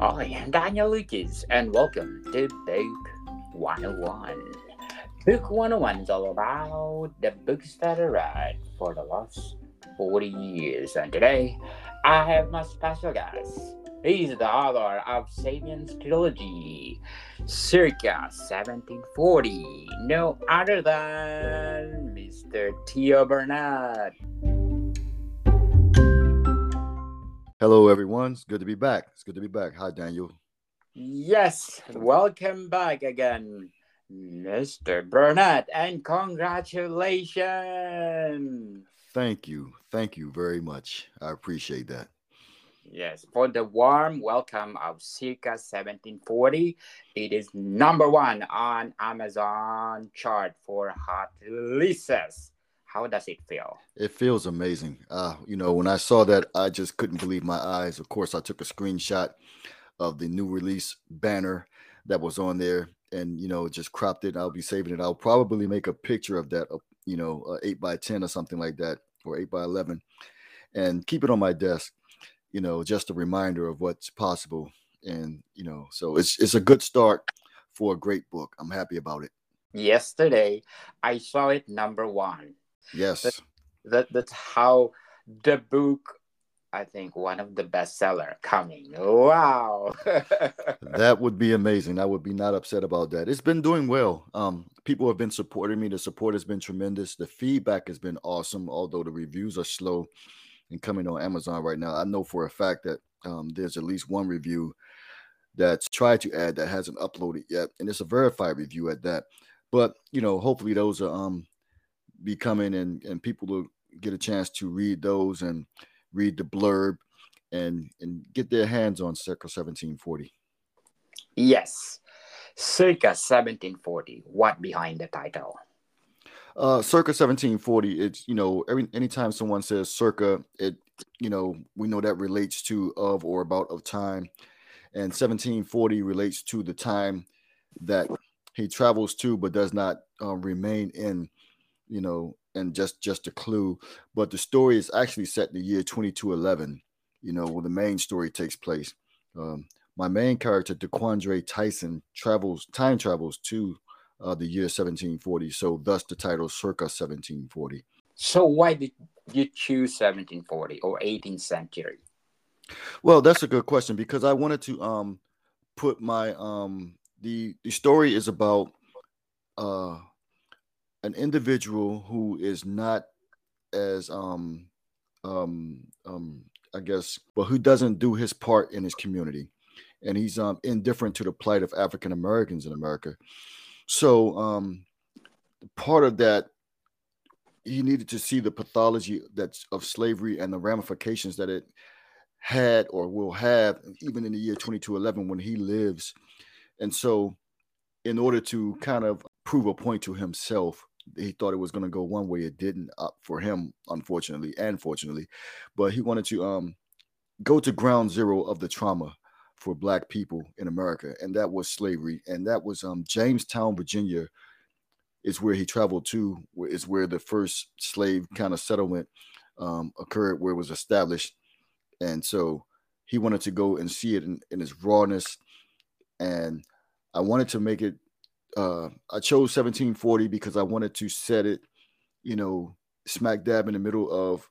I am Daniel Lucas, and welcome to Book 101. Book 101 is all about the books that I read for the last 40 years, and today I have my special guest. He's the author of Savions Trilogy, Circa 1740, no other than Mr. T.O. Burnett. Hello, everyone. It's good to be back. Hi, Daniel. Yes, welcome back again, Mr. Burnett, and congratulations. Thank you very much. I appreciate that. Yes, for the warm welcome of Circa 1740, it is #1 on Amazon chart for hot releases. How does it feel? It feels amazing. When I saw that, I just couldn't believe my eyes. Of course, I took a screenshot of the new release banner that was on there and, just cropped it. I'll be saving it. I'll probably make a picture of that, 8x10 or something like that, or 8x11, and keep it on my desk, just a reminder of what's possible. And, so it's a good start for a great book. I'm happy about it. Yesterday, I saw it #1. Yes, that's how the book, I think, one of the bestseller coming. Wow. That would be amazing. I would be not upset about that. It's been doing well. People have been supporting me. The support has been tremendous. The feedback has been awesome, although the reviews are slow and coming on Amazon right now. I know for a fact that there's at least one review that's tried to add that hasn't uploaded yet, and it's a verified review at that. But, hopefully those are be coming and people will get a chance to read those and read the blurb and get their hands on Circa 1740. Yes. Circa 1740. What behind the title? Circa 1740, it's, anytime someone says circa, it, we know that relates to of or about of time. And 1740 relates to the time that he travels to but does not remain in. And just a clue, but the story is actually set in the year 2211, where the main story takes place. My main character, Dequandre Tyson, time travels to the year 1740, so thus the title Circa 1740. So why did you choose 1740 or 18th century? Well, that's a good question, because I wanted to put my the story is about an individual who is not as, who doesn't do his part in his community, and he's indifferent to the plight of African Americans in America. So part of that, he needed to see the pathology that's of slavery and the ramifications that it had or will have, even in the year 2211 when he lives. And so, in order to kind of prove a point to himself, he thought it was going to go one way. It didn't for him, unfortunately and fortunately, but he wanted to go to ground zero of the trauma for Black people in America, and that was slavery. And that was Jamestown, Virginia, is where he traveled to. Is where the first slave kind of settlement occurred, where it was established. And so he wanted to go and see it in its rawness. And I wanted to make it. I chose 1740 because I wanted to set it, smack dab in the middle of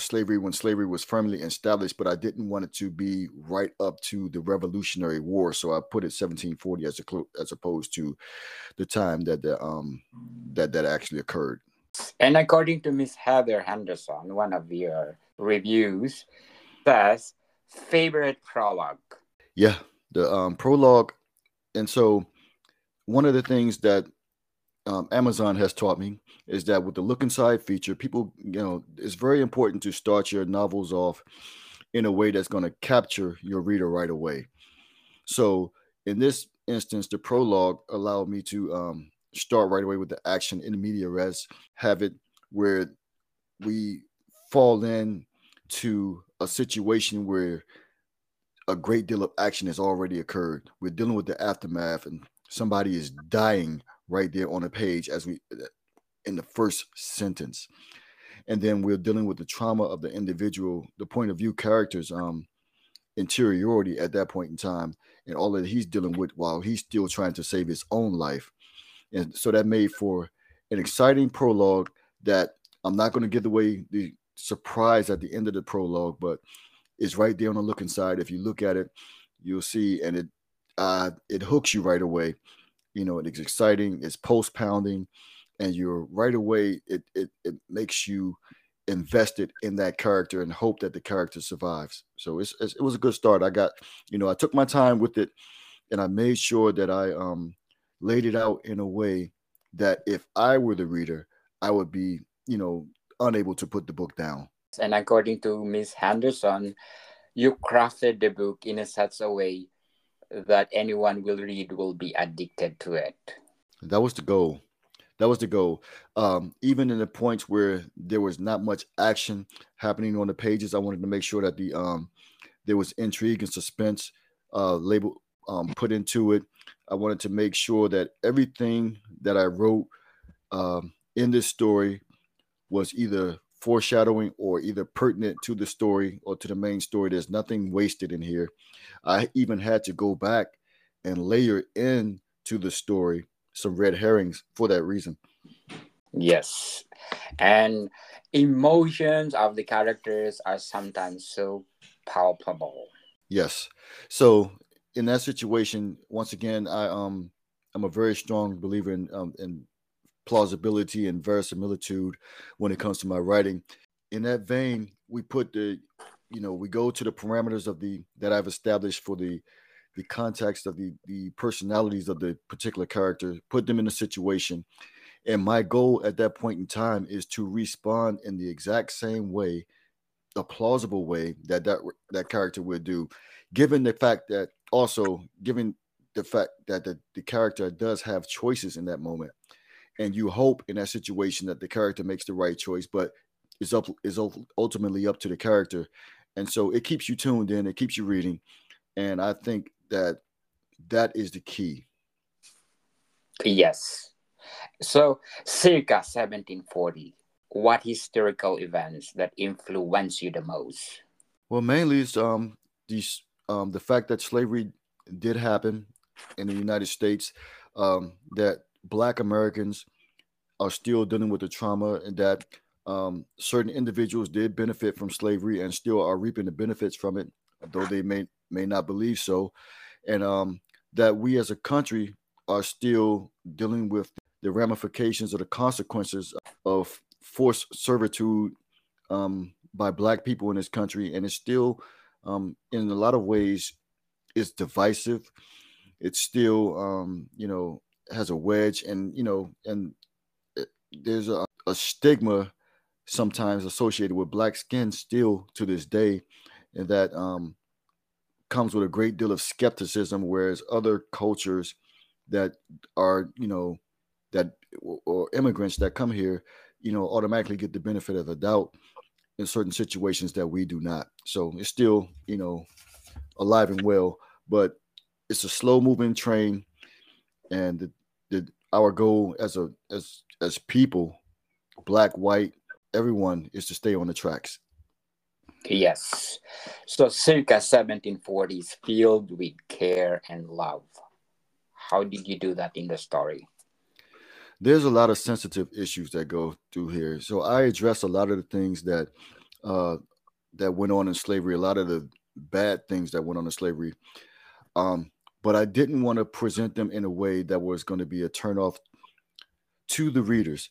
slavery, when slavery was firmly established, but I didn't want it to be right up to the Revolutionary War. So I put it 1740 as opposed to the time that that actually occurred. And according to Miss Heather Henderson, one of your reviews, that's favorite prologue. Yeah, the prologue. And so one of the things that Amazon has taught me is that with the look inside feature, people, it's very important to start your novels off in a way that's going to capture your reader right away. So in this instance, the prologue allowed me to start right away with the action in media res, have it where we fall in to a situation where a great deal of action has already occurred. We're dealing with the aftermath, and somebody is dying right there on the page in the first sentence. And then we're dealing with the trauma of the individual, the point of view characters interiority at that point in time and all that he's dealing with while he's still trying to save his own life. And so that made for an exciting prologue that I'm not going to give away the surprise at the end of the prologue, but it's right there on the looking side. If you look at it, you'll see, and it hooks you right away. You know, it's exciting, it's pulse pounding, and you're right away, it makes you invested in that character and hope that the character survives. So it was a good start. I got, you know, I took my time with it, and I made sure that I laid it out in a way that if I were the reader, I would be, you know, unable to put the book down. And according to Ms. Henderson, you crafted the book in such a way that anyone will read will be addicted to it. That was the goal. That was the goal. Even in the points where there was not much action happening on the pages, I wanted to make sure that the there was intrigue and suspense label put into it. I wanted to make sure that everything that I wrote in this story was either foreshadowing or either pertinent to the story or to the main story. There's nothing wasted in here. I even had to go back and layer in to the story some red herrings for that reason. Yes. And emotions of the characters are sometimes so palpable. Yes. So in that situation, once again, I'm a very strong believer in plausibility and verisimilitude when it comes to my writing. In that vein, we put the, you know, we go to the parameters of the that I've established for the context of the personalities of the particular character, put them in a situation. And my goal at that point in time is to respond in the exact same way, a plausible way that character would do, given the fact that the character does have choices in that moment. And you hope in that situation that the character makes the right choice, but it's ultimately up to the character. And so it keeps you tuned in, it keeps you reading. And I think that is the key. Yes. So circa 1740, what historical events that influence you the most? Well, mainly it's the fact that slavery did happen in the United States, that Black Americans are still dealing with the trauma, and that certain individuals did benefit from slavery and still are reaping the benefits from it, though they may not believe so. And that we as a country are still dealing with the ramifications or the consequences of forced servitude by Black people in this country. And it's still, in a lot of ways, it's divisive. It's still, you know, has a wedge, and, you know, and there's a stigma sometimes associated with Black skin still to this day, and that comes with a great deal of skepticism, whereas other cultures that are, you know, that or immigrants that come here, you know, automatically get the benefit of the doubt in certain situations that we do not. So it's still, you know, alive and well, but it's a slow moving train. And our goal as people, Black, white, everyone, is to stay on the tracks. Yes. So circa 1740 is filled with care and love. How did you do that in the story? There's a lot of sensitive issues that go through here. So I address a lot of the things that went on in slavery, a lot of the bad things that went on in slavery. But I didn't want to present them in a way that was going to be a turnoff to the readers.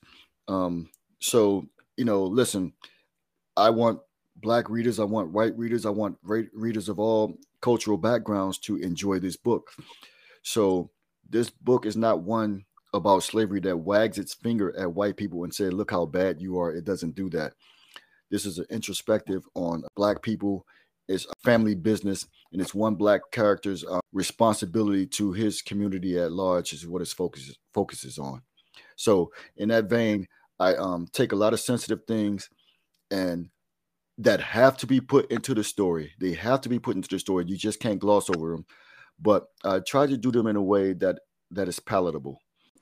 So, you know, listen, I want Black readers, I want white readers, I want readers of all cultural backgrounds to enjoy this book. So this book is not one about slavery that wags its finger at white people and says, look how bad you are. It doesn't do that. This is an introspective on Black people. It's a family business, and it's one Black character's responsibility to his community at large is what his focuses on. So in that vein, I take a lot of sensitive things and that have to be put into the story. They have to be put into the story. You just can't gloss over them. But I try to do them in a way that is palatable.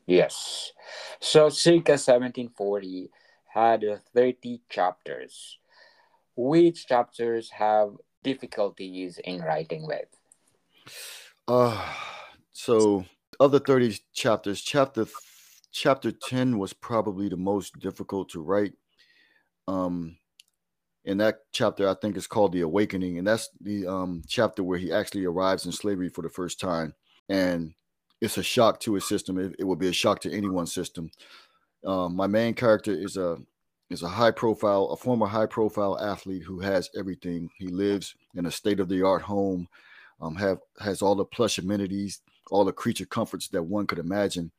Yes. So circa 1740 had 30 chapters. Which chapters have difficulties in writing with? So of the 30 chapters, chapter 10 was probably the most difficult to write. And that chapter, I think, is called The Awakening. And that's the chapter where he actually arrives in slavery for the first time. And it's a shock to his system. It would be a shock to anyone's system. My main character is a former high profile athlete who has everything. He lives in a state-of-the-art home, has all the plush amenities, all the creature comforts that one could imagine.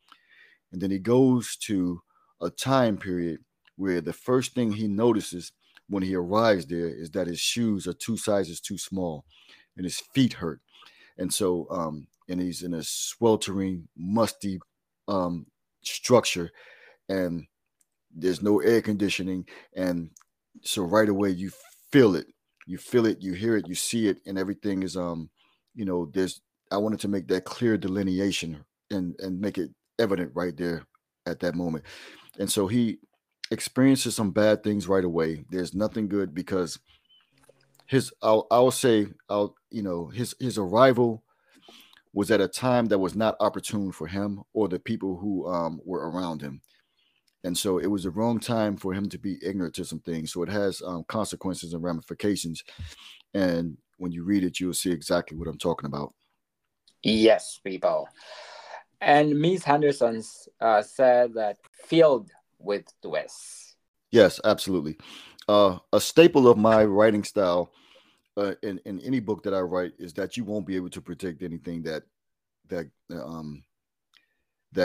And then he goes to a time period where the first thing he notices when he arrives there is that his shoes are two sizes too small and his feet hurt. And so, and he's in a sweltering, musty structure, and there's no air conditioning. And so right away you feel it, you hear it, you see it, and everything is, I wanted to make that clear delineation and make it evident right there at that moment. And so he experiences some bad things right away. There's nothing good, because his arrival was at a time that was not opportune for him or the people who were around him. And so it was the wrong time for him to be ignorant to some things. So it has consequences and ramifications. And when you read it, you'll see exactly what I'm talking about. Yes, people. And Ms. Henderson said that filled with twists. Yes, absolutely. A staple of my writing style in any book that I write is that you won't be able to predict anything that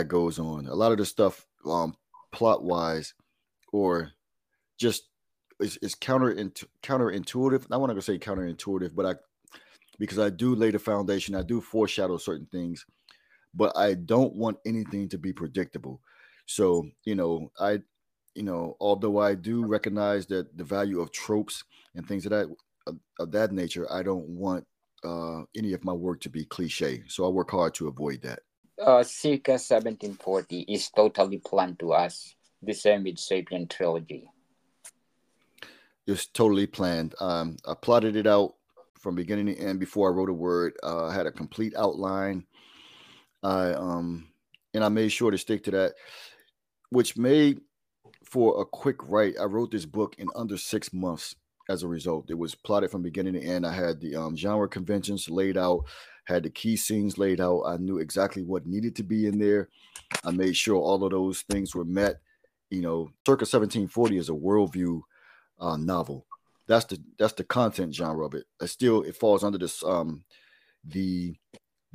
goes on. A lot of the stuff plot wise or just is counterintuitive. I want to say counterintuitive, but because I do lay the foundation, I do foreshadow certain things, but I don't want anything to be predictable. So, although I do recognize that the value of tropes and things of that nature, I don't want any of my work to be cliche. So I work hard to avoid that. Circa 1740 is totally planned to us, the same with Savions Trilogy. It's totally planned. I plotted it out from beginning to end before I wrote a word. I had a complete outline. And I made sure to stick to that, which made for a quick write. I wrote this book in under 6 months as a result. It was plotted from beginning to end. I had the genre conventions laid out, had the key scenes laid out. I knew exactly what needed to be in there. I made sure all of those things were met. Circa 1740 is a worldview novel. That's the content genre of it. It falls under this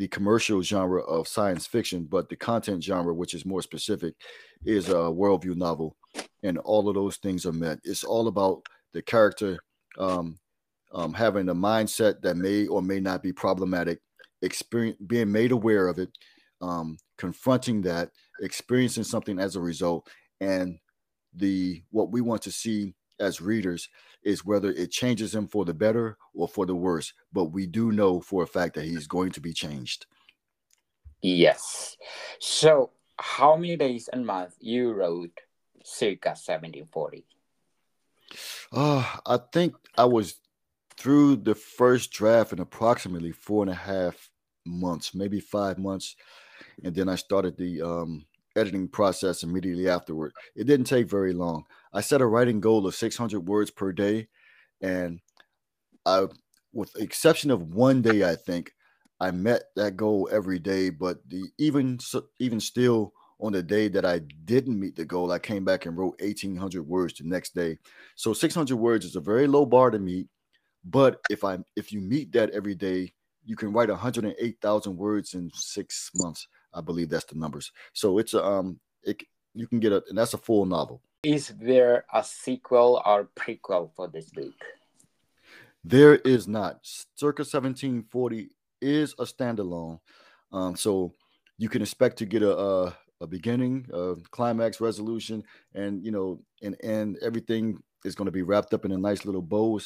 the commercial genre of science fiction, but the content genre, which is more specific, is a worldview novel, and all of those things are met. It's all about the character having a mindset that may or may not be problematic, being made aware of it, confronting that, experiencing something as a result, and what we want to see as readers is whether it changes him for the better or for the worse. But we do know for a fact that he's going to be changed. Yes. So how many days and months you wrote Circa 1740? I think I was through the first draft in approximately 4.5 months, maybe 5 months. And then I started the editing process immediately afterward. It didn't take very long. I set a writing goal of 600 words per day, and I, with the exception of one day, I think I met that goal every day. But even still, on the day that I didn't meet the goal, I came back and wrote 1,800 words the next day. So 600 words is a very low bar to meet, but if you meet that every day, you can write 108,000 words in 6 months. I believe that's the numbers. So it's you can get and that's a full novel. Is there a sequel or prequel for this book? There is not. Circa 1740 is a standalone. So you can expect to get a beginning, a climax, resolution, and and everything is going to be wrapped up in a nice little bow.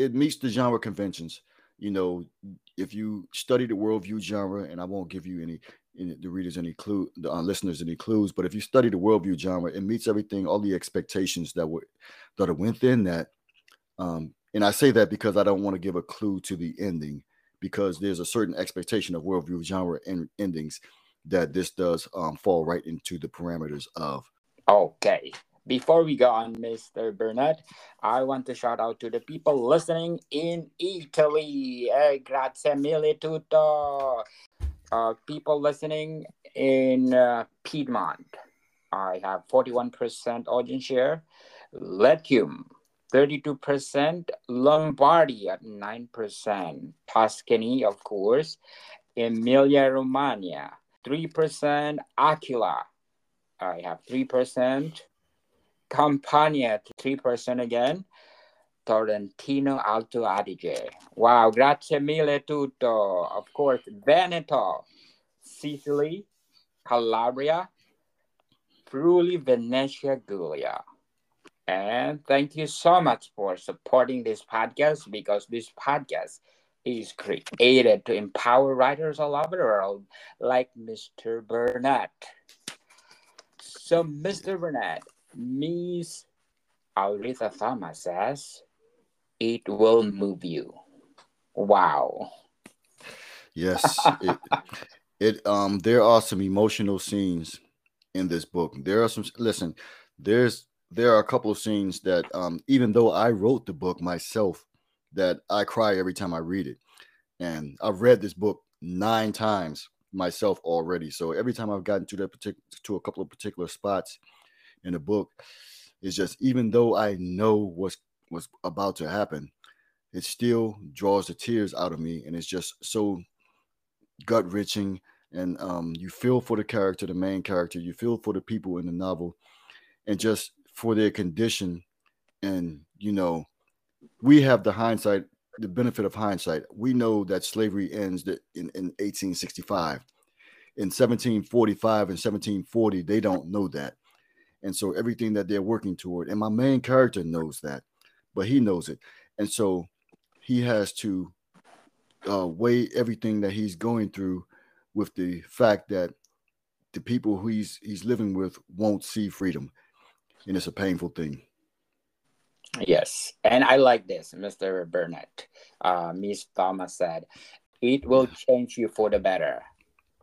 It meets the genre conventions. If you study the worldview genre, and I won't give you any, the readers any clue, the listeners any clues. But if you study the worldview genre, it meets everything, all the expectations that are within that. And I say that because I don't want to give a clue to the ending, because there's a certain expectation of worldview genre and endings that this does fall right into the parameters of. Okay. Before we go on, Mr. Burnett, I want to shout out to the people listening in Italy. Grazie mille tutto. People listening in Piedmont. I have 41% audience share. Latium, 32%. Lombardy at 9%. Tuscany, of course. Emilia-Romagna, 3%. Aquila, I have 3%. Campania, 3% again. Torrentino Alto Adige. Wow, grazie mille tutto. Of course, Veneto, Sicily, Calabria, Friuli, Venezia, Giulia. And thank you so much for supporting this podcast, because this podcast is created to empower writers all over the world, like Mr. Burnett. So, Mr. Burnett, Ms. Aretha Thomas says, "It will move you." Wow. Yes. There are some emotional scenes in this book. There are some. Listen, there are a couple of scenes that, even though I wrote the book myself, that I cry every time I read it. And I've read this book 9 times myself already. So every time I've gotten to a couple of particular spots in the book, it's just, even though I know what's about to happen, it still draws the tears out of me, and it's just so gut-wrenching. And you feel for the character, the main character. You feel for the people in the novel, and just for their condition. And you know, we have the hindsight, the benefit of hindsight. We know that slavery ends in 1865. In 1745 and 1740, they don't know that. And so everything that they're working toward, and my main character knows that, but he knows it. And so he has to weigh everything that he's going through with the fact that the people who he's living with won't see freedom. And it's a painful thing. Yes. And I like this, Mr. Burnett. Ms. Thomas said, "It will change you for the better."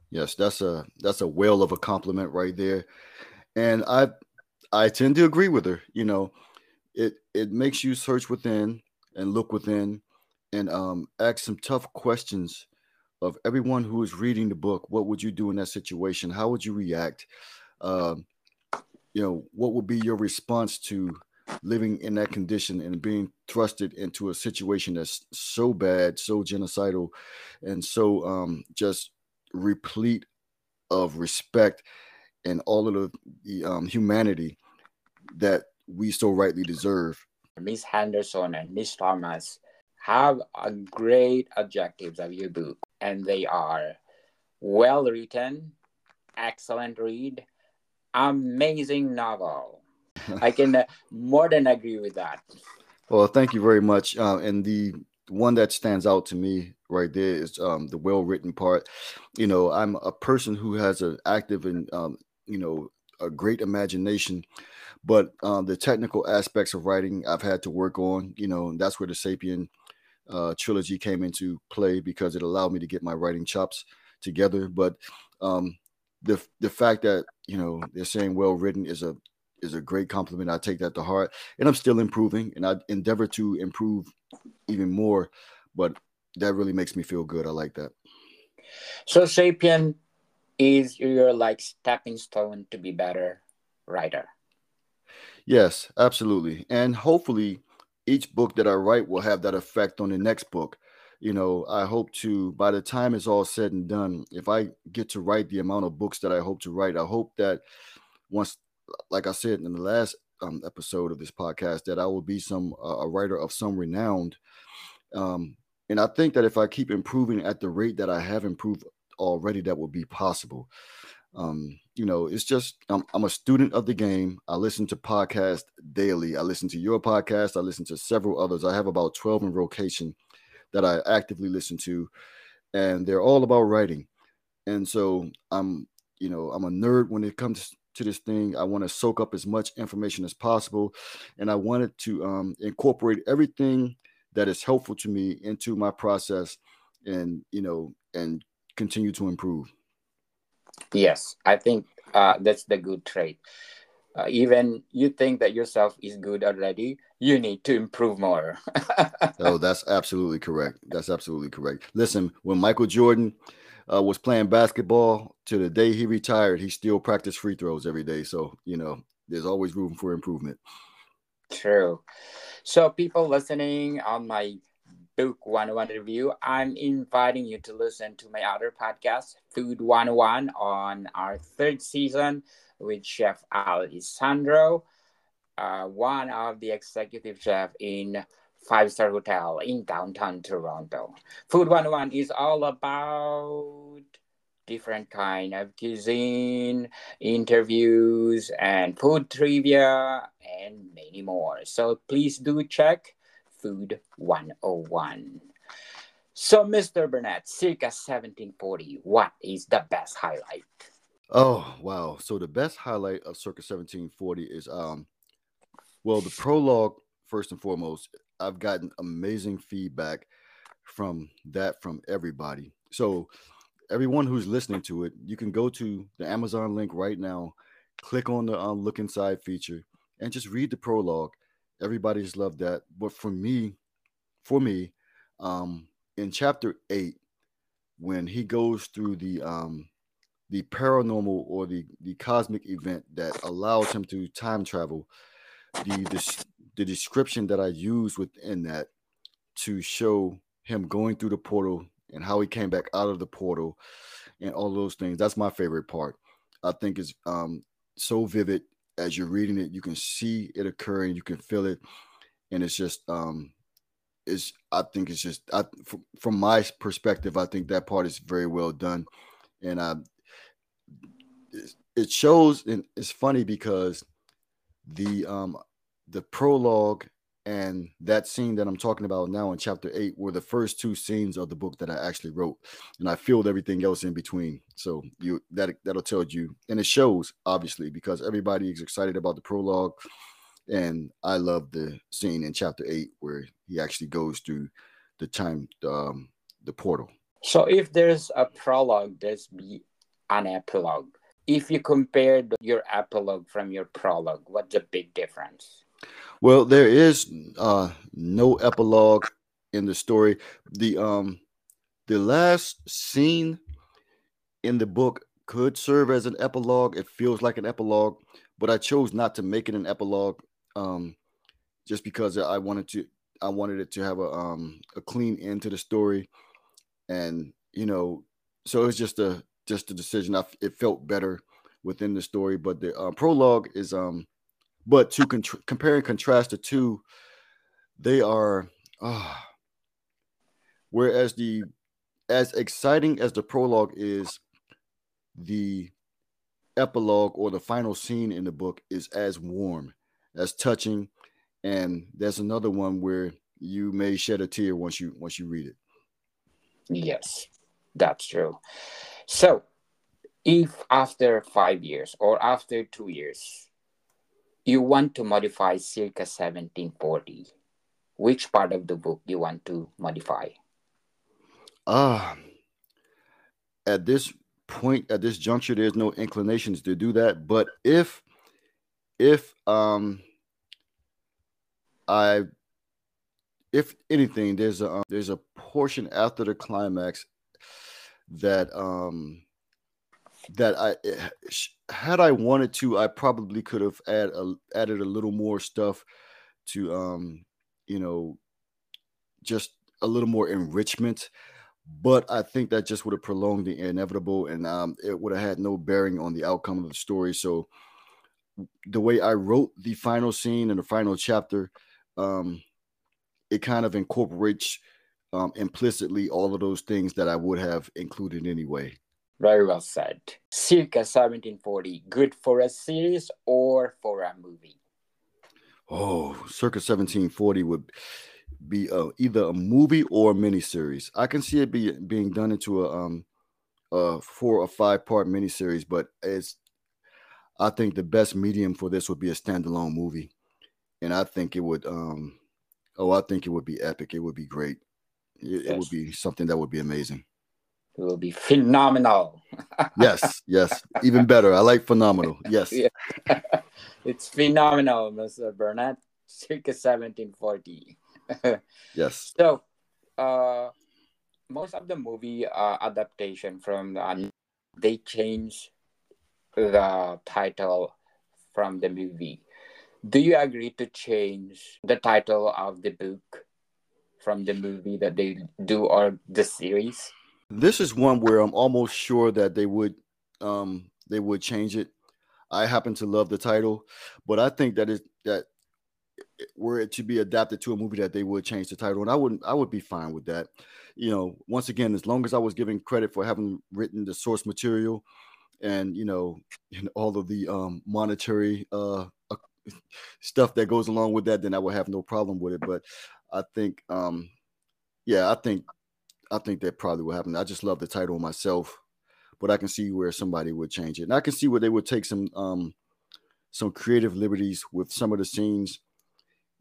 Yes, that's a whale of a compliment right there. And I tend to agree with her. You know, it makes you search within and look within, and ask some tough questions of everyone who is reading the book. What would you do in that situation? How would you react? You know, what would be your response to living in that condition and being thrusted into a situation that's so bad, so genocidal, and so just replete of respect and all of the humanity that we so rightly deserve. Ms. Henderson and Ms. Thomas have a great objectives of your book, and they are well written, excellent read, amazing novel. I can more than agree with that. Well, thank you very much. And the one that stands out to me right there is the well-written part. You know, I'm a person who has an active and you know, a great imagination, but the technical aspects of writing I've had to work on, you know, and that's where the Sapiens trilogy came into play, because it allowed me to get my writing chops together. But the fact that, you know, they're saying well written is a great compliment. I take that to heart, and I'm still improving, and I endeavor to improve even more, but that really makes me feel good. I like that. So Sapiens is your like stepping stone to be better writer? Yes, absolutely. And hopefully each book that I write will have that effect on the next book. You know, I hope to, by the time it's all said and done, if I get to write the amount of books that I hope to write, I hope that once, like I said in the last episode of this podcast, that I will be a writer of some renowned. And I think that if I keep improving at the rate that I have improved already, that would be possible. You know, it's just, I'm a student of the game. I listen to podcasts daily. I listen to your podcast. I listen to several others. I have about 12 in rotation that I actively listen to, and they're all about writing. And so I'm a nerd when it comes to this thing. I want to soak up as much information as possible. And I wanted to incorporate everything that is helpful to me into my process and continue to improve. Yes, I think that's the good trait. Even you think that yourself is good already, you need to improve more. Oh, that's absolutely correct. That's absolutely correct. Listen, when Michael Jordan was playing basketball to the day he retired, he still practiced free throws every day. So, there's always room for improvement. True. So people listening on my Book 101 review, I'm inviting you to listen to my other podcast, Food 101, on our third season with Chef Alessandro, one of the executive chef in five-star hotel in downtown Toronto. Food 101 is all about different kind of cuisine, interviews, and food trivia, and many more. So please do check Food 101. So, Mr. Burnett, Circa 1740, what is the best highlight? Oh, wow. So the best highlight of Circa 1740 is, the prologue, first and foremost. I've gotten amazing feedback from everybody. So everyone who's listening to it, you can go to the Amazon link right now, click on the Look Inside feature, and just read the prologue. Everybody's loved that. But for me, in chapter 8, when he goes through the paranormal or the cosmic event that allows him to time travel, the description that I used within that to show him going through the portal and how he came back out of the portal and all those things, that's my favorite part. I think it's so vivid. As you're reading it, you can see it occurring, you can feel it, and it's just from my perspective, I think that part is very well done, and it shows. And it's funny because the prologue and that scene that I'm talking about now in chapter 8 were the first two scenes of the book that I actually wrote, and I filled everything else in between. So that'll tell you, and it shows obviously because everybody is excited about the prologue, and I love the scene in chapter 8 where he actually goes through the time, the portal. So if there's a prologue, there's be an epilogue. If you compare your epilogue from your prologue, what's the big difference? Well, there is no epilogue in the story. The last scene in the book could serve as an epilogue. It feels like an epilogue, but I chose not to make it an epilogue just because I wanted it to have a clean end to the story, and so it's just a decision. It felt better within the story, but the prologue is But to compare and contrast the two, they are, whereas as exciting as the prologue is, the epilogue or the final scene in the book is as warm, as touching. And there's another one where you may shed a tear once you read it. Yes, that's true. So if after 5 years or after 2 years, you want to modify Circa 1740, which part of the book you want to modify? At this point, at this juncture, there's no inclinations to do that. But if anything, there's a portion after the climax that I probably could have added a little more stuff to, just a little more enrichment. But I think that just would have prolonged the inevitable, and it would have had no bearing on the outcome of the story. So the way I wrote the final scene and the final chapter, it kind of incorporates implicitly all of those things that I would have included anyway. Very well said. Circa 1740, good for a series or for a movie? Oh, Circa 1740 would be either a movie or a miniseries. I can see it being done into four or five part miniseries, but it's, I think the best medium for this would be a standalone movie. And I think it would, I think it would be epic. It would be great. It would be something that would be amazing. It will be phenomenal. Yes. Even better. I like phenomenal. Yes. Yeah. It's phenomenal, Mr. Burnett. Circa 1740. Yes. So, most of the movie adaptation from the, they changed the title from the movie. Do you agree to change the title of the book from the movie that they do or the series? This is one where I'm almost sure that they would change it. I happen to love the title, but I think that were it to be adapted to a movie, that they would change the title, and I would be fine with that. You know, once again, as long as I was given credit for having written the source material, and you know, and all of the monetary stuff that goes along with that, then I would have no problem with it. But I think, I think that probably will happen. I just love the title myself, but I can see where somebody would change it. And I can see where they would take some creative liberties with some of the scenes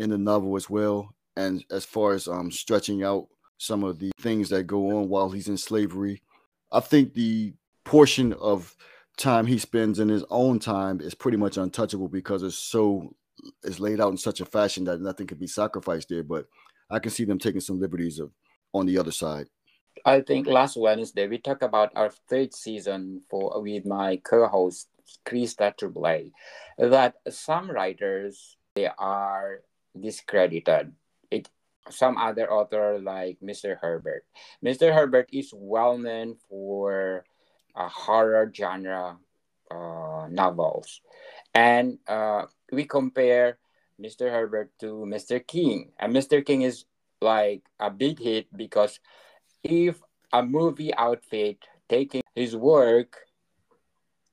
in the novel as well. And as far as stretching out some of the things that go on while he's in slavery, I think the portion of time he spends in his own time is pretty much untouchable, because it's laid out in such a fashion that nothing could be sacrificed there. But I can see them taking some liberties on the other side. I think last Wednesday we talked about our third season with my co-host Krista Troublay, that some writers, they are discredited. Some other author like Mr. Herbert. Mr. Herbert is well known for horror genre novels, and we compare Mr. Herbert to Mr. King, and Mr. King is like a big hit, because if a movie outfit taking his work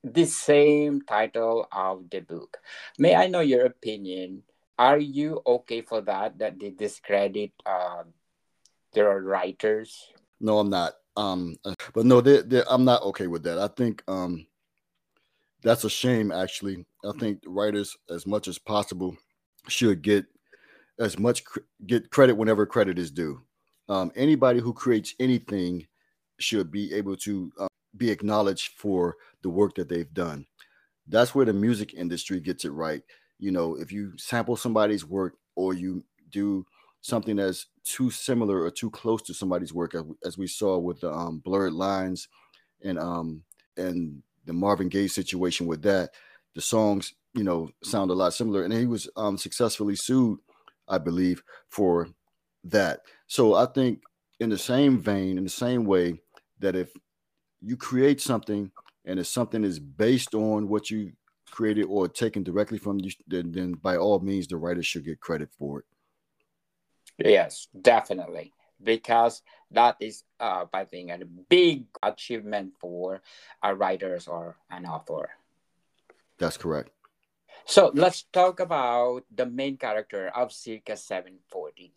the same title of the book. May I know your opinion? Are you okay for that they discredit their writers? No, I'm not. But no, I'm not okay with that. I think that's a shame, actually. I think writers, as much as possible, should get credit whenever credit is due. Anybody who creates anything should be able to be acknowledged for the work that they've done. That's where the music industry gets it right. You know, if you sample somebody's work, or you do something that's too similar or too close to somebody's work, as we saw with the Blurred Lines and the Marvin Gaye situation with that, the songs, you know, sound a lot similar. And he was successfully sued, I believe, for that. So I think in the same way, that if you create something and if something is based on what you created or taken directly from you, then by all means, the writer should get credit for it. Yes, definitely. Because that is, I think, a big achievement for a writer or an author. That's correct. So let's talk about the main character of Circa 1740.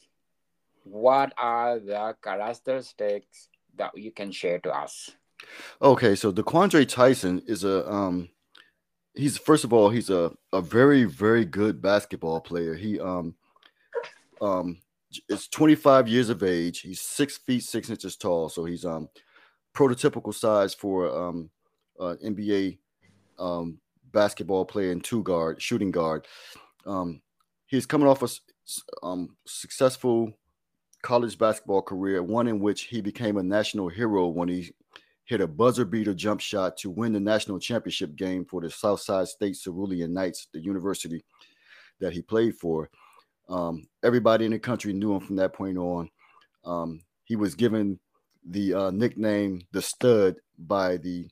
What are the characteristics that you can share to us? Okay, so Dequandre Tyson is a very, very good basketball player. He is 25 years of age. He's 6 feet 6 inches tall, so he's prototypical size for NBA basketball player, and shooting guard. He's coming off a successful college basketball career, one in which he became a national hero when he hit a buzzer beater jump shot to win the national championship game for the Southside State Cerulean Knights, the university that he played for. Everybody in the country knew him from that point on. He was given the nickname, the Stud, by the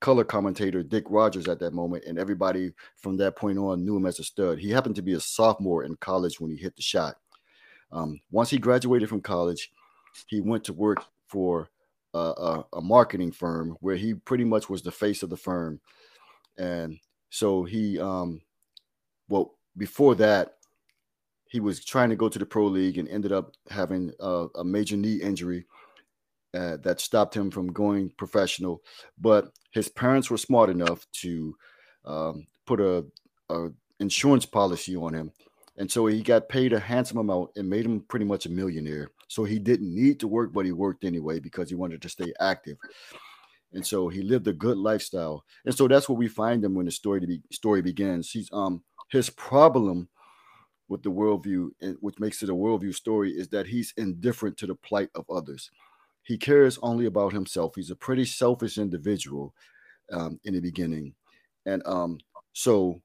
color commentator Dick Rogers at that moment, and everybody from that point on knew him as a stud. He happened to be a sophomore in college when he hit the shot. Once he graduated from college, he went to work for a marketing firm, where he pretty much was the face of the firm. And so he, before that, he was trying to go to the pro league and ended up having a major knee injury. that stopped him from going professional. But his parents were smart enough to put a insurance policy on him. And so he got paid a handsome amount and made him pretty much a millionaire. So he didn't need to work, but he worked anyway because he wanted to stay active. And so he lived a good lifestyle. And so that's where we find him when the story begins. He's his problem with the worldview, which makes it a worldview story, is that he's indifferent to the plight of others. He cares only about himself. He's a pretty selfish individual in the beginning. And so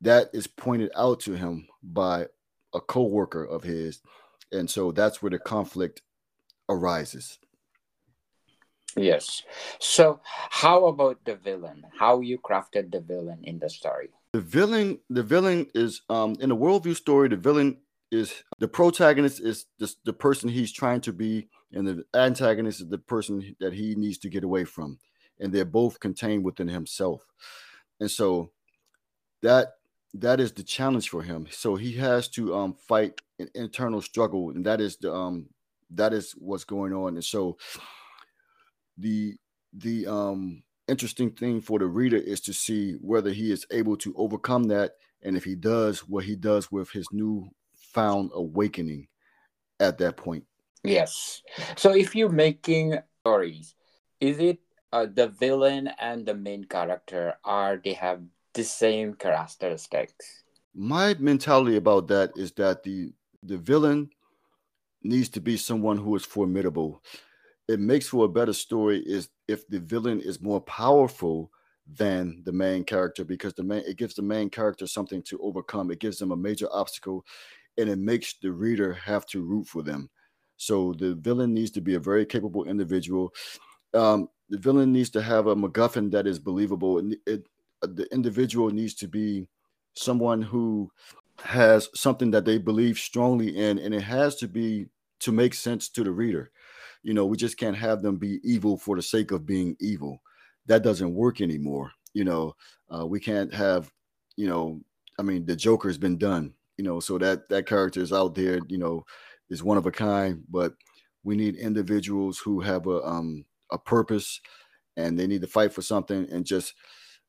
that is pointed out to him by a co-worker of his. And so that's where the conflict arises. Yes. So how about the villain? How you crafted the villain in the story? The villain is in the worldview story, the villain is the protagonist is the person he's trying to be, and the antagonist is the person that he needs to get away from. And they're both contained within himself. And so that is the challenge for him. So he has to fight an internal struggle, and that is what's going on. And so the interesting thing for the reader is to see whether he is able to overcome that, and if he does, what he does with his newfound awakening at that point. Yes. So if you're making stories, is it the villain and the main character, are they have the same characteristics? My mentality about that is that the villain needs to be someone who is formidable. It makes for a better story is if the villain is more powerful than the main character, because it gives the main character something to overcome. It gives them a major obstacle, and it makes the reader have to root for them. So the villain needs to be a very capable individual. The villain needs to have a MacGuffin that is believable. The individual needs to be someone who has something that they believe strongly in, and it has to be to make sense to the reader. You know, we just can't have them be evil for the sake of being evil. That doesn't work anymore. You know, we can't have, you know, I mean, the Joker has been done, you know, so that character is out there, you know, is one of a kind, but we need individuals who have a purpose, and they need to fight for something, and just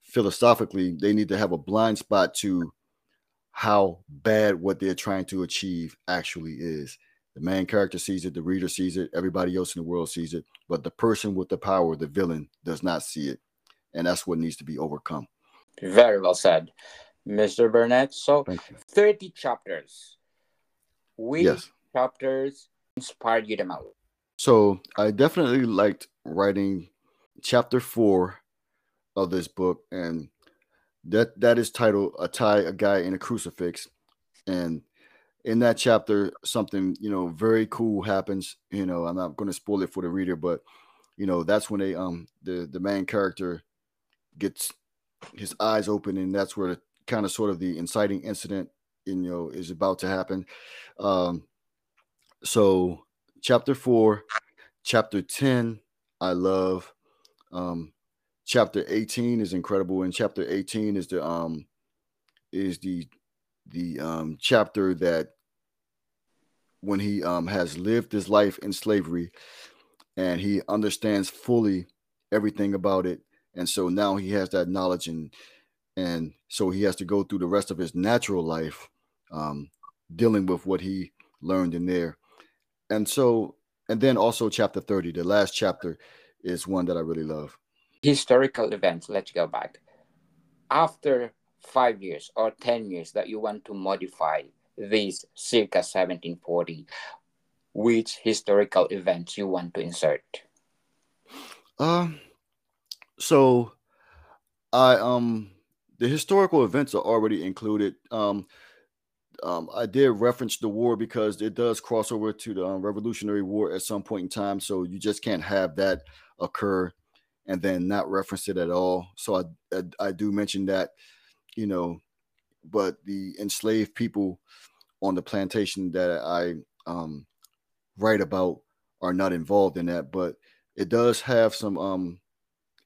philosophically, they need to have a blind spot to how bad what they're trying to achieve actually is. The main character sees it, the reader sees it, everybody else in the world sees it, but the person with the power, the villain, does not see it. And that's what needs to be overcome. Very well said, Mr. Burnett. So 30 chapters. Which chapters inspired you the most? So I definitely liked writing chapter 4 of this book, and that is titled "A Tie, a Guy, and a Crucifix." And in that chapter, something, you know, very cool happens. You know, I'm not going to spoil it for the reader, but, you know, that's when they the main character gets his eyes open, and that's where kind of sort of the inciting incident, you know, is about to happen. So chapter 4, chapter 10, I love. Chapter 18 is incredible, and chapter 18 is the chapter that when he has lived his life in slavery, and he understands fully everything about it, and so now he has that knowledge, and so he has to go through the rest of his natural life dealing with what he learned in there. And so, and then also chapter 30, the last chapter, is one that I really love. Historical events, let's go back. After 5 years or 10 years that you want to modify these circa 1740, which historical events you want to insert? So I the historical events are already included. I did reference the war because it does cross over to the Revolutionary War at some point in time, so you just can't have that occur and then not reference it at all. So I do mention that, you know, but the enslaved people on the plantation that I write about are not involved in that, but it does have some,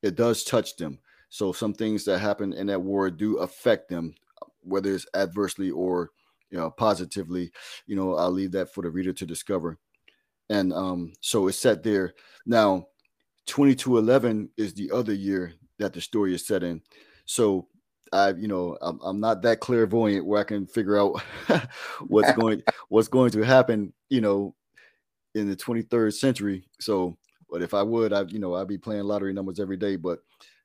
it does touch them. So some things that happen in that war do affect them, whether it's adversely or, you know, positively. You know, I'll leave that for the reader to discover. And so it's set there. Now, 2211 is the other year that the story is set in. So I'm not that clairvoyant where I can figure out what's going to happen, in the 23rd century. So, but if I would, I'd be playing lottery numbers every day. But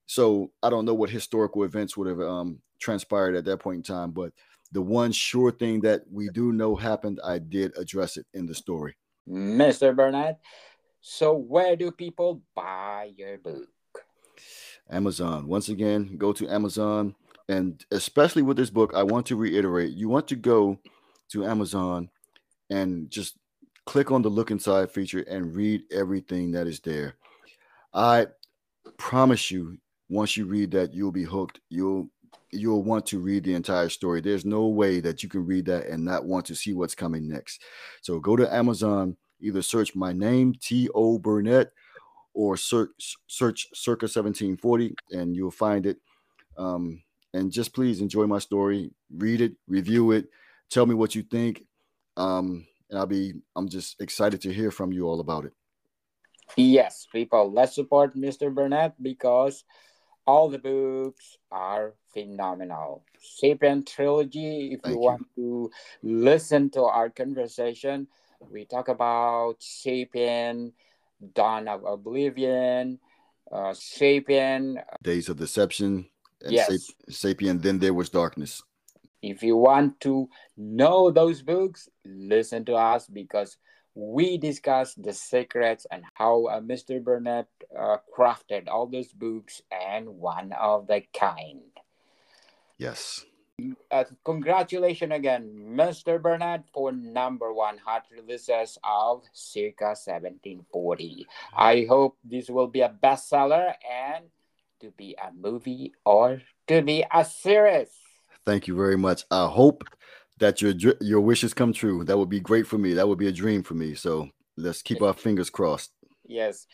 so I don't know what historical events would have transpired at that point in time. But the one sure thing that we do know happened, I did address it in the story. Mr. Burnett, so where do people buy your book? Amazon. Once again, go to Amazon. And especially with this book, I want to reiterate, you want to go to Amazon and just click on the look inside feature and read everything that is there. I promise you, once you read that, you'll be hooked. You'll want to read the entire story. There's no way that you can read that and not want to see what's coming next. So go to Amazon, either search my name, T.O. Burnett, or search Circa 1740, and you'll find it. And just please enjoy my story. Read it, review it, tell me what you think. And I'm just excited to hear from you all about it. Yes, people, let's support Mr. Burnett because all the books are phenomenal. Sapien Trilogy, if you want to listen to our conversation, we talk about Sapien, Dawn of Oblivion, Sapien, Days of Deception, and yes, Sapien, Then There Was Darkness. If you want to know those books, listen to us because we discuss the secrets and how Mr. Burnett crafted all those books and one of the kind. Yes. Congratulations again, Mr. Bernard, for number one hot releases of Circa 1740. I hope this will be a bestseller and to be a movie or to be a series. Thank you very much. I hope that your wishes come true. That would be great for me. That would be a dream for me. So let's keep our fingers crossed. Yes.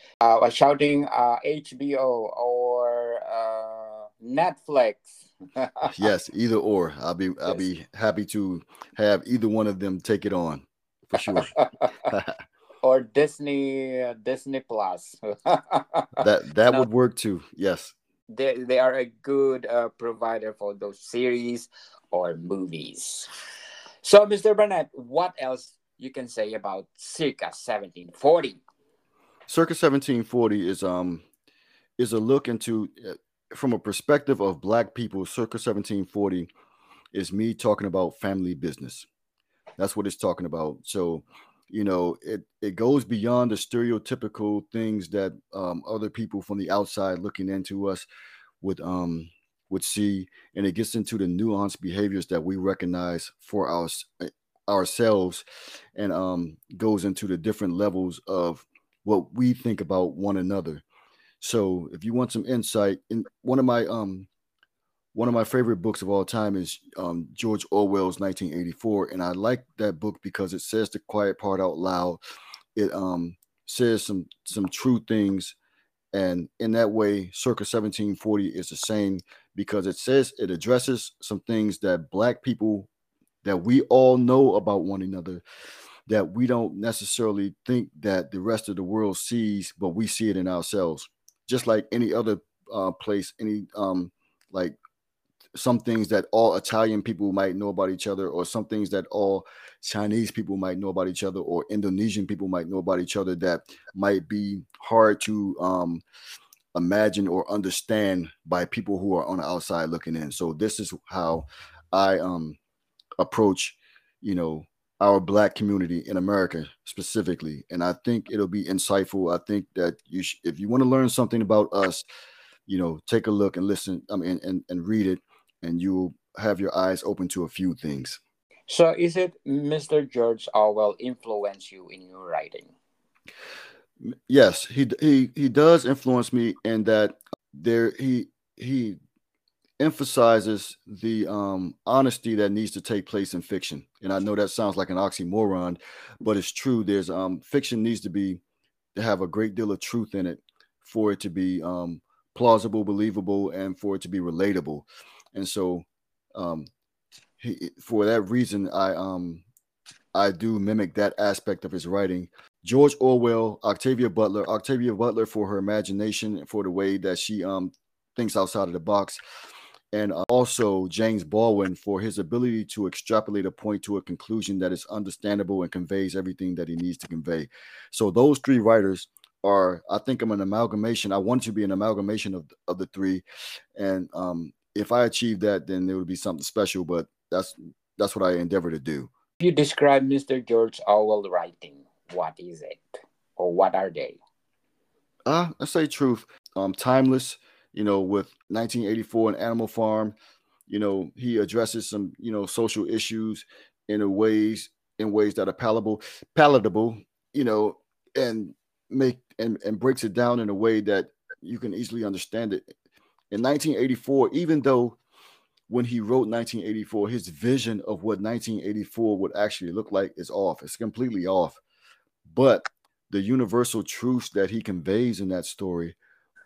Shouting HBO or Netflix. Yes, either or. I'll be happy to have either one of them take it on for sure. Or Disney Plus. that would work too. Yes, they are a good provider for those series or movies. So, Mr. Burnett, what else you can say about Circa 1740? Circa 1740 is a look into. From a perspective of Black people, Circa 1740 is me talking about family business. That's what it's talking about. So, it goes beyond the stereotypical things that other people from the outside looking into us would see, and it gets into the nuanced behaviors that we recognize for ourselves, and goes into the different levels of what we think about one another. So if you want some insight, in one of my favorite books of all time is George Orwell's 1984. And I like that book because it says the quiet part out loud. It says some true things. And in that way, Circa 1740 is the same because it addresses some things that Black people, that we all know about one another, that we don't necessarily think that the rest of the world sees, but we see it in ourselves. Just like any other place, like some things that all Italian people might know about each other, or some things that all Chinese people might know about each other, or Indonesian people might know about each other that might be hard to imagine or understand by people who are on the outside looking in. So this is how I approach, our Black community in America specifically. And I think it'll be insightful. I think that if you want to learn something about us, take a look and listen, and read it, and you'll have your eyes open to a few things. So is it Mr. George Orwell influence you in your writing? Yes, he does influence me in that he emphasizes the honesty that needs to take place in fiction. And I know that sounds like an oxymoron, but it's true. There's fiction needs to have a great deal of truth in it for it to be plausible, believable, and for it to be relatable. And so for that reason, I do mimic that aspect of his writing. George Orwell, Octavia Butler for her imagination and for the way that she thinks outside of the box, and also James Baldwin for his ability to extrapolate a point to a conclusion that is understandable and conveys everything that he needs to convey. So those three writers are, I think I'm an amalgamation. I want to be an amalgamation of the three. And if I achieve that, then there would be something special, but that's what I endeavor to do. If you describe Mr. George Orwell writing, what is it? Or what are they? I say truth. Timeless, you know, with 1984 and Animal Farm, you know, he addresses some, you know, social issues in ways that are palatable, you know, and breaks it down in a way that you can easily understand it. In 1984, even though when he wrote 1984, his vision of what 1984 would actually look like is off. It's completely off. But the universal truths that he conveys in that story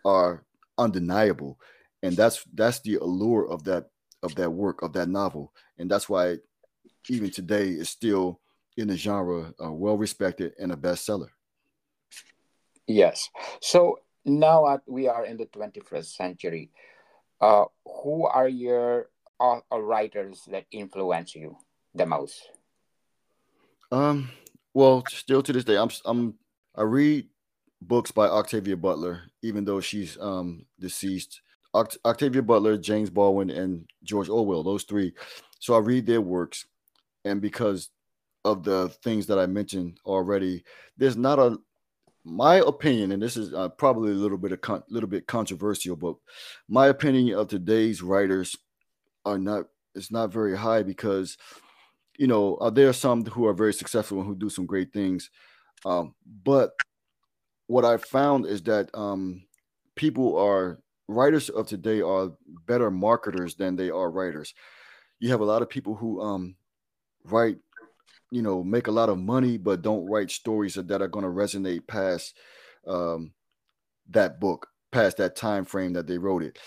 are undeniable. And that's the allure of that work, of that novel. And that's why even today is still in the genre, well-respected and a bestseller. Yes. So now we are in the 21st century. Who are your writers that influence you the most? Well, still to this day, I read books by Octavia Butler, even though she's deceased. Octavia Butler, James Baldwin, and George Orwell, those three. So I read their works, and because of the things that I mentioned already, there's not a my opinion, and this is probably a little bit controversial, but my opinion of today's writers is not very high because, you know, there are some who are very successful and who do some great things. But what I found is that writers of today are better marketers than they are writers. You have a lot of people who write, you know, make a lot of money, but don't write stories that are going to resonate past that book, past that time frame that they wrote it.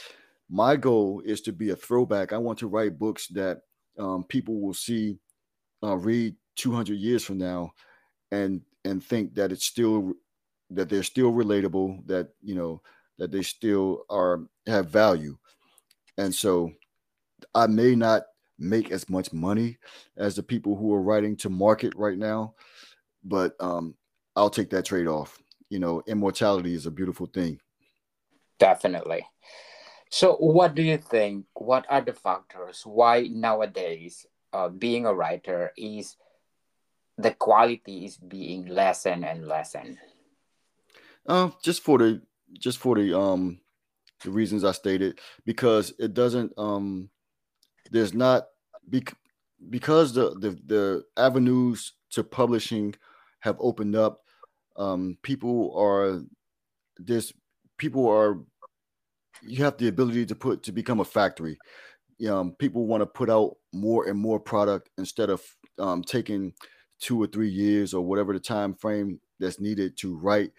My goal is to be a throwback. I want to write books that people will see, read 200 years from now, and think that they're still relatable, that, you know, that they still have value. And so, I may not make as much money as the people who are writing to market right now, but I'll take that trade-off. You know, immortality is a beautiful thing. Definitely. So what do you think, what are the factors why nowadays being a writer is, the quality is being lessened and lessened? Just for the the reasons I stated, because it doesn't there's not, because the avenues to publishing have opened up. You have the ability to become a factory. People want to put out more and more product instead of taking 2 or 3 years or whatever the time frame that's needed to write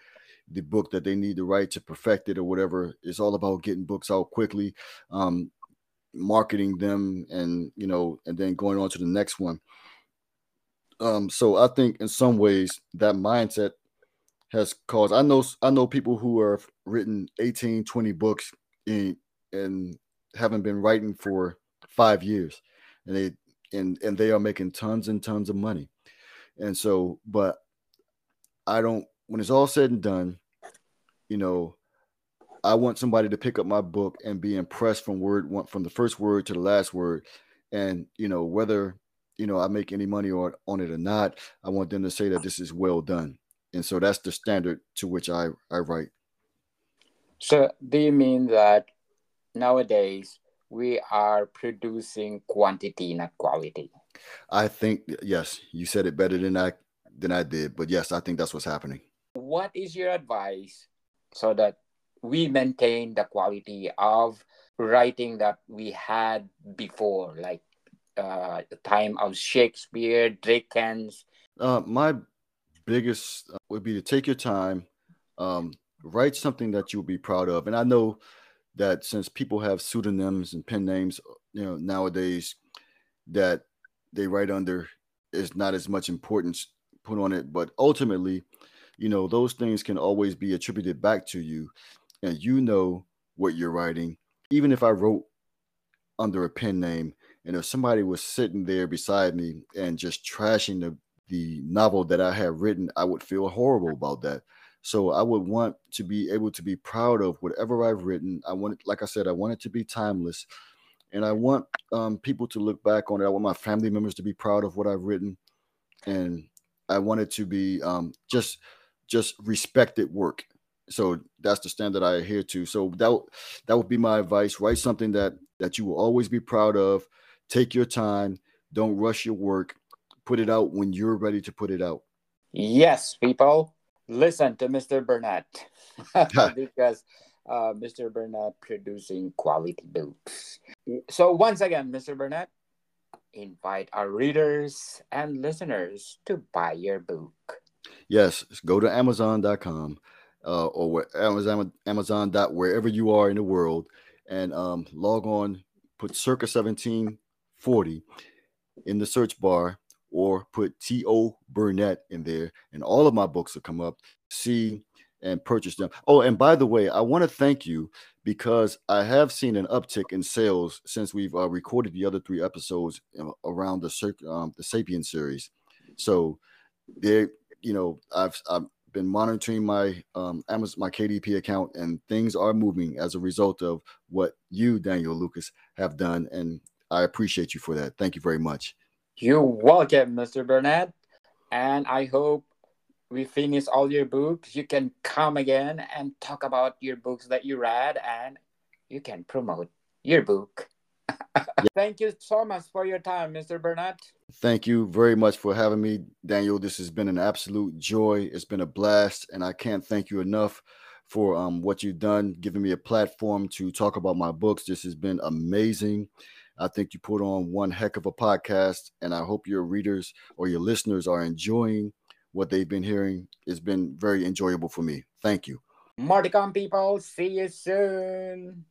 the book that they need to write to perfect it or whatever. It's all about getting books out quickly. Marketing them, and you know, and then going on to the next one. So I think in some ways that mindset has caused, I know people who have written 18, 20 books and haven't been writing for 5 years, and they are making tons and tons of money. And so, but I don't, when it's all said and done, you know, I want somebody to pick up my book and be impressed from the first word to the last word. And, you know, whether, you know, I make any money on it or not, I want them to say that this is well done. And so that's the standard to which I write. So do you mean that nowadays we are producing quantity, not quality? I think, yes, you said it better than I did. But yes, I think that's what's happening. What is your advice so that we maintain the quality of writing that we had before, like the time of Shakespeare, Dickens? My biggest would be to take your time, write something that you'll be proud of. And I know that since people have pseudonyms and pen names, you know, nowadays that they write under, is not as much importance put on it. But ultimately, you know, those things can always be attributed back to you. And you know what you're writing. Even if I wrote under a pen name, and if somebody was sitting there beside me and just trashing the novel that I had written, I would feel horrible about that. So I would want to be able to be proud of whatever I've written. I want, like I said, I want it to be timeless, and I want people to look back on it. I want my family members to be proud of what I've written, and I want it to be just respected work. So that's the standard I adhere to. So that would be my advice. Write something that you will always be proud of. Take your time. Don't rush your work. Put it out when you're ready to put it out. Yes, people. Listen to Mr. Burnett because Mr. Burnett producing quality books. So once again, Mr. Burnett, invite our readers and listeners to buy your book. Yes, go to Amazon.com or Amazon. Wherever you are in the world, and log on, put Circa 1740 in the search bar, or put T.O. Burnett in there, and all of my books will come up. See and purchase them. Oh, and by the way, I want to thank you because I have seen an uptick in sales since we've recorded the other three episodes around the Sapiens series. So, there, you know, I've been monitoring my Amazon, my KDP account, and things are moving as a result of what you, Daniel Lucas, have done, and I appreciate you for that. Thank you very much. You're welcome, Mr. Burnett. And I hope we finish all your books. You can come again and talk about your books that you read, and you can promote your book. Thank you so much for your time, Mr. Burnett. Thank you very much for having me, Daniel. This has been an absolute joy. It's been a blast, and I can't thank you enough for what you've done, giving me a platform to talk about my books. This has been amazing. I think you put on one heck of a podcast, and I hope your readers or your listeners are enjoying what they've been hearing. It's been very enjoyable for me. Thank you. Marticon people, see you soon.